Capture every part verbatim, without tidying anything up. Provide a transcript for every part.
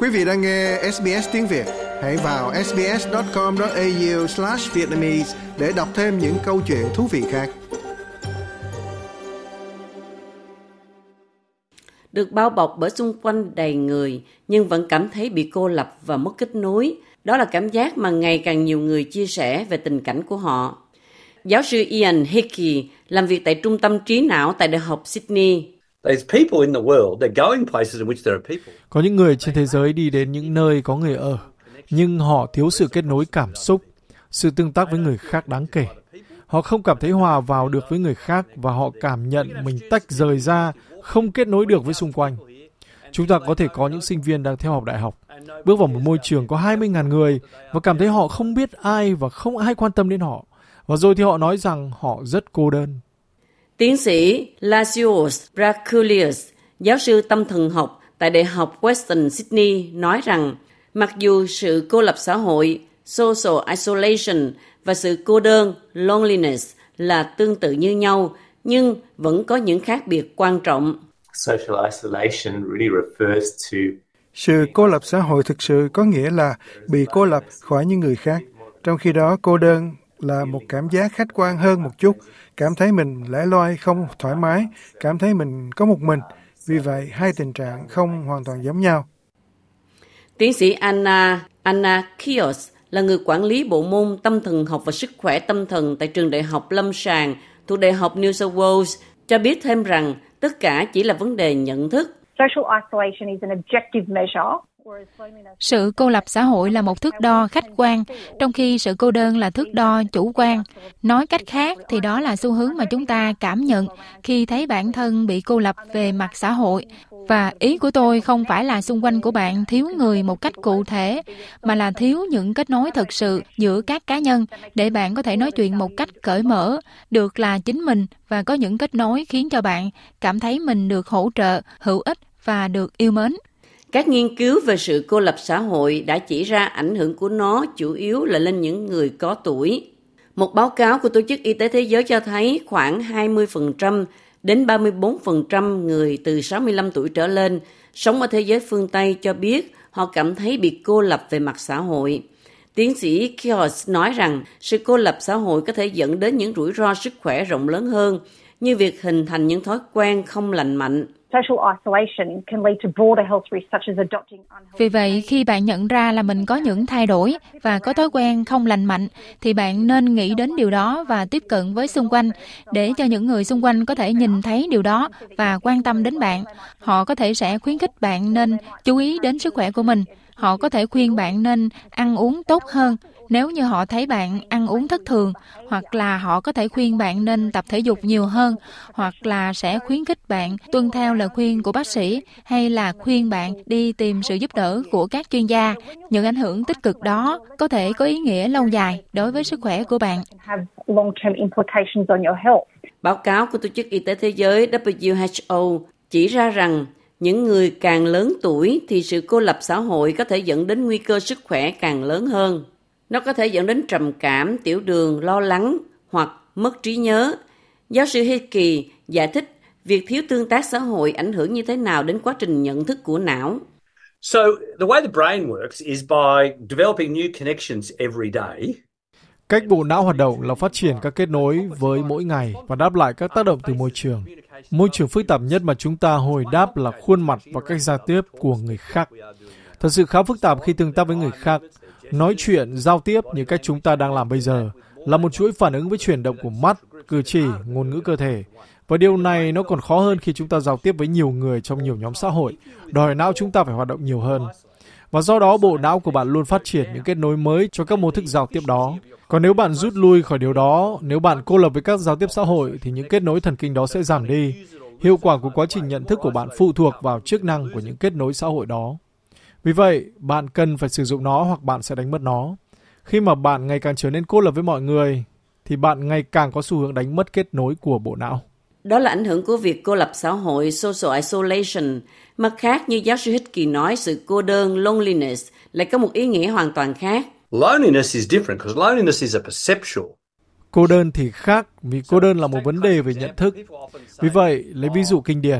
Quý vị đang nghe ét bê ét Tiếng Việt, hãy vào ét bê ét chấm com chấm a u slash vietnamese để đọc thêm những câu chuyện thú vị khác. Được bao bọc bởi xung quanh đầy người, nhưng vẫn cảm thấy bị cô lập và mất kết nối. Đó là cảm giác mà ngày càng nhiều người chia sẻ về tình cảnh của họ. Giáo sư Ian Hickie làm việc tại trung tâm trí não tại Đại học Sydney. Có những người trên thế giới đi đến những nơi có người ở, nhưng họ thiếu sự kết nối cảm xúc, sự tương tác với người khác đáng kể. Họ không cảm thấy hòa vào được với người khác và họ cảm nhận mình tách rời ra, không kết nối được với xung quanh. Chúng ta có thể có những sinh viên đang theo học đại học, bước vào một môi trường có hai mươi nghìn người và cảm thấy họ không biết ai và không ai quan tâm đến họ. Và rồi thì họ nói rằng họ rất cô đơn. Tiến sĩ Lazios Braculius, giáo sư tâm thần học tại Đại học Western Sydney nói rằng mặc dù sự cô lập xã hội, social isolation và sự cô đơn, loneliness là tương tự như nhau, nhưng vẫn có những khác biệt quan trọng. Sự cô lập xã hội thực sự có nghĩa là bị cô lập khỏi những người khác, trong khi đó cô đơn là một cảm giác khách quan hơn một chút, cảm thấy mình lẻ loi, không thoải mái, cảm thấy mình có một mình. Vì vậy, hai tình trạng không hoàn toàn giống nhau. Tiến sĩ Anna, Anna Kios là người quản lý bộ môn tâm thần học và sức khỏe tâm thần tại trường đại học lâm sàng thuộc Đại học New South Wales, cho biết thêm rằng tất cả chỉ là vấn đề nhận thức. Sự cô lập xã hội là một thước đo khách quan, trong khi sự cô đơn là thước đo chủ quan. Nói cách khác thì đó là xu hướng mà chúng ta cảm nhận khi thấy bản thân bị cô lập về mặt xã hội. Và ý của tôi không phải là xung quanh của bạn thiếu người một cách cụ thể, mà là thiếu những kết nối thực sự giữa các cá nhân để bạn có thể nói chuyện một cách cởi mở, được là chính mình và có những kết nối khiến cho bạn cảm thấy mình được hỗ trợ, hữu ích và được yêu mến. Các nghiên cứu về sự cô lập xã hội đã chỉ ra ảnh hưởng của nó chủ yếu là lên những người có tuổi. Một báo cáo của Tổ chức Y tế Thế giới cho thấy khoảng hai mươi phần trăm đến ba mươi bốn phần trăm người từ sáu mươi lăm tuổi trở lên sống ở thế giới phương Tây cho biết họ cảm thấy bị cô lập về mặt xã hội. Tiến sĩ Kios nói rằng sự cô lập xã hội có thể dẫn đến những rủi ro sức khỏe rộng lớn hơn, như việc hình thành những thói quen không lành mạnh. Vì vậy, khi bạn nhận ra là mình có những thay đổi và có thói quen không lành mạnh, thì bạn nên nghĩ đến điều đó và tiếp cận với xung quanh để cho những người xung quanh có thể nhìn thấy điều đó và quan tâm đến bạn. Họ có thể sẽ khuyến khích bạn nên chú ý đến sức khỏe của mình. Họ có thể khuyên bạn nên ăn uống tốt hơn nếu như họ thấy bạn ăn uống thất thường, hoặc là họ có thể khuyên bạn nên tập thể dục nhiều hơn, hoặc là sẽ khuyến khích bạn tuân theo lời khuyên của bác sĩ, hay là khuyên bạn đi tìm sự giúp đỡ của các chuyên gia. Những ảnh hưởng tích cực đó có thể có ý nghĩa lâu dài đối với sức khỏe của bạn. Báo cáo của Tổ chức Y tế Thế giới W H O chỉ ra rằng những người càng lớn tuổi thì sự cô lập xã hội có thể dẫn đến nguy cơ sức khỏe càng lớn hơn. Nó có thể dẫn đến trầm cảm, tiểu đường, lo lắng hoặc mất trí nhớ. Giáo sư Hickie giải thích việc thiếu tương tác xã hội ảnh hưởng như thế nào đến quá trình nhận thức của não. So the way the brain works is by developing new connections every day. Cách bộ não hoạt động là phát triển các kết nối với mỗi ngày và đáp lại các tác động từ môi trường. Môi trường phức tạp nhất mà chúng ta hồi đáp là khuôn mặt và cách giao tiếp của người khác. Thật sự khá phức tạp khi tương tác với người khác. Nói chuyện, giao tiếp như cách chúng ta đang làm bây giờ là một chuỗi phản ứng với chuyển động của mắt, cử chỉ, ngôn ngữ cơ thể. Và điều này nó còn khó hơn khi chúng ta giao tiếp với nhiều người trong nhiều nhóm xã hội, đòi não chúng ta phải hoạt động nhiều hơn. Và do đó bộ não của bạn luôn phát triển những kết nối mới cho các mô thức giao tiếp đó. Còn nếu bạn rút lui khỏi điều đó, nếu bạn cô lập với các giao tiếp xã hội thì những kết nối thần kinh đó sẽ giảm đi. Hiệu quả của quá trình nhận thức của bạn phụ thuộc vào chức năng của những kết nối xã hội đó. Vì vậy, bạn cần phải sử dụng nó hoặc bạn sẽ đánh mất nó. Khi mà bạn ngày càng trở nên cô lập với mọi người, thì bạn ngày càng có xu hướng đánh mất kết nối của bộ não. Đó là ảnh hưởng của việc cô lập xã hội, social isolation. Mặt khác, như giáo sư Hickie nói, sự cô đơn, loneliness, lại có một ý nghĩa hoàn toàn khác. Loneliness is different because loneliness is a perceptual. Cô đơn thì khác, vì cô đơn là một vấn đề về nhận thức. Vì vậy, lấy ví dụ kinh điển,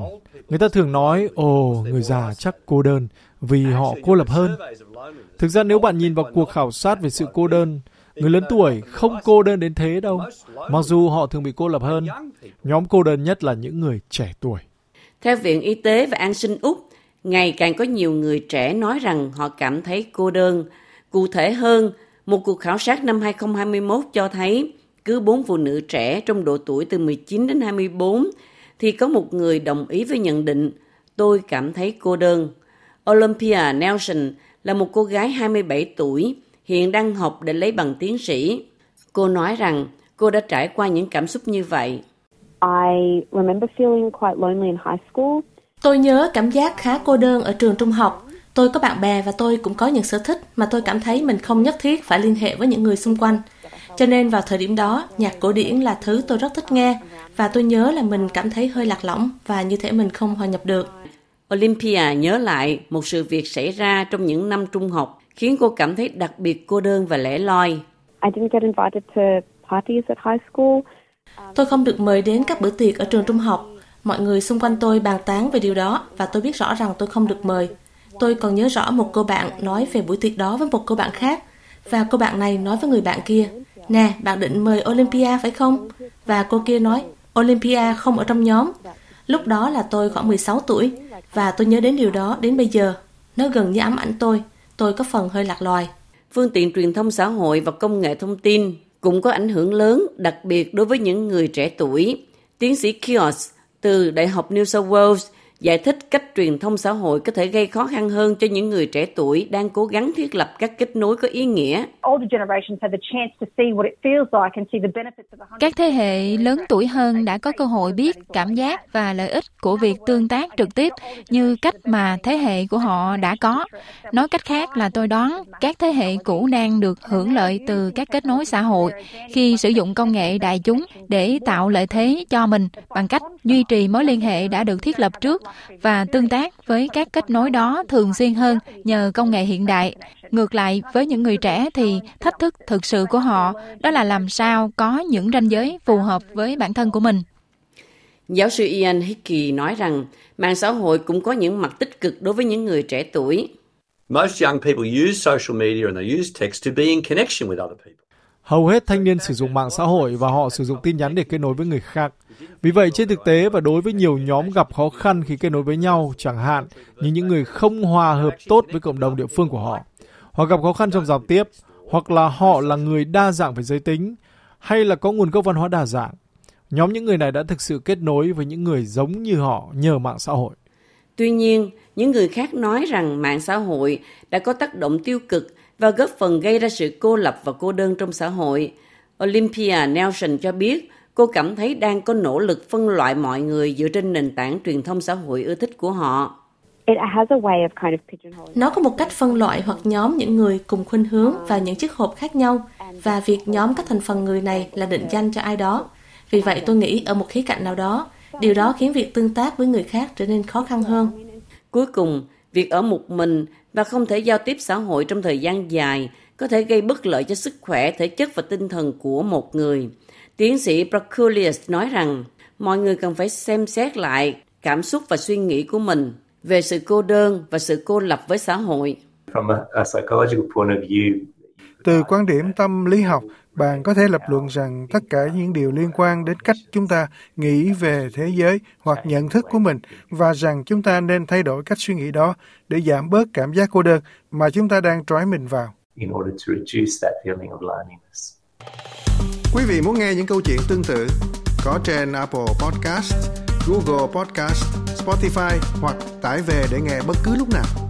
người ta thường nói, ồ, người già chắc cô đơn, vì họ cô lập hơn. Thực ra nếu bạn nhìn vào cuộc khảo sát về sự cô đơn, người lớn tuổi không cô đơn đến thế đâu, mặc dù họ thường bị cô lập hơn. Nhóm cô đơn nhất là những người trẻ tuổi. Theo Viện Y tế và An sinh Úc, ngày càng có nhiều người trẻ nói rằng họ cảm thấy cô đơn. Cụ thể hơn, một cuộc khảo sát năm hai không hai mốt cho thấy cứ bốn phụ nữ trẻ trong độ tuổi từ mười chín đến hai mươi tư thì có một người đồng ý với nhận định tôi cảm thấy cô đơn. Olympia Nelson là một cô gái hai mươi bảy tuổi, hiện đang học để lấy bằng tiến sĩ. Cô nói rằng cô đã trải qua những cảm xúc như vậy. I remember feeling quite lonely in high school. Tôi nhớ cảm giác khá cô đơn ở trường trung học. Tôi có bạn bè và tôi cũng có những sở thích mà tôi cảm thấy mình không nhất thiết phải liên hệ với những người xung quanh. Cho nên vào thời điểm đó, nhạc cổ điển là thứ tôi rất thích nghe và tôi nhớ là mình cảm thấy hơi lạc lõng và như thể mình không hòa nhập được. Olympia nhớ lại một sự việc xảy ra trong những năm trung học khiến cô cảm thấy đặc biệt cô đơn và lẻ loi. I didn't get invited to parties at high school. Tôi không được mời đến các bữa tiệc ở trường trung học. Mọi người xung quanh tôi bàn tán về điều đó và tôi biết rõ rằng tôi không được mời. Tôi còn nhớ rõ một cô bạn nói về buổi tiệc đó với một cô bạn khác và cô bạn này nói với người bạn kia, nè, bạn định mời Olympia phải không? Và cô kia nói, Olympia không ở trong nhóm. Lúc đó là tôi khoảng mười sáu tuổi và tôi nhớ đến điều đó đến bây giờ. Nó gần như ám ảnh tôi, tôi có phần hơi lạc loài. Phương tiện truyền thông xã hội và công nghệ thông tin cũng có ảnh hưởng lớn, đặc biệt đối với những người trẻ tuổi. Tiến sĩ Kios từ Đại học New South Wales giải thích cách truyền thông xã hội có thể gây khó khăn hơn cho những người trẻ tuổi đang cố gắng thiết lập các kết nối có ý nghĩa. Các thế hệ lớn tuổi hơn đã có cơ hội biết cảm giác và lợi ích của việc tương tác trực tiếp như cách mà thế hệ của họ đã có. Nói cách khác là tôi đoán các thế hệ cũ đang được hưởng lợi từ các kết nối xã hội khi sử dụng công nghệ đại chúng để tạo lợi thế cho mình bằng cách duy trì mối liên hệ đã được thiết lập trước và tương tác với các kết nối đó thường xuyên hơn nhờ công nghệ hiện đại. Ngược lại, với những người trẻ thì thách thức thực sự của họ đó là làm sao có những ranh giới phù hợp với bản thân của mình. Giáo sư Ian Hickie nói rằng mạng xã hội cũng có những mặt tích cực đối với những người trẻ tuổi. Hầu hết thanh niên sử dụng mạng xã hội và họ sử dụng tin nhắn để kết nối với người khác. Vì vậy, trên thực tế và đối với nhiều nhóm gặp khó khăn khi kết nối với nhau, chẳng hạn như những người không hòa hợp tốt với cộng đồng địa phương của họ, hoặc gặp khó khăn trong giao tiếp, hoặc là họ là người đa dạng về giới tính, hay là có nguồn gốc văn hóa đa dạng. Nhóm những người này đã thực sự kết nối với những người giống như họ nhờ mạng xã hội. Tuy nhiên, những người khác nói rằng mạng xã hội đã có tác động tiêu cực và góp phần gây ra sự cô lập và cô đơn trong xã hội. Olympia Nelson cho biết cô cảm thấy đang có nỗ lực phân loại mọi người dựa trên nền tảng truyền thông xã hội ưa thích của họ. Nó có một cách phân loại hoặc nhóm những người cùng khuynh hướng vào những chiếc hộp khác nhau và việc nhóm các thành phần người này là định danh cho ai đó. Vì vậy tôi nghĩ ở một khía cạnh nào đó, điều đó khiến việc tương tác với người khác trở nên khó khăn hơn. Cuối cùng, việc ở một mình và không thể giao tiếp xã hội trong thời gian dài có thể gây bất lợi cho sức khỏe, thể chất và tinh thần của một người. Tiến sĩ Braculius nói rằng mọi người cần phải xem xét lại cảm xúc và suy nghĩ của mình về sự cô đơn và sự cô lập với xã hội. Từ quan điểm tâm lý học, bạn có thể lập luận rằng tất cả những điều liên quan đến cách chúng ta nghĩ về thế giới hoặc nhận thức của mình và rằng chúng ta nên thay đổi cách suy nghĩ đó để giảm bớt cảm giác cô đơn mà chúng ta đang trói mình vào. Quý vị muốn nghe những câu chuyện tương tự có trên Apple Podcast, Google Podcast, Spotify hoặc tải về để nghe bất cứ lúc nào.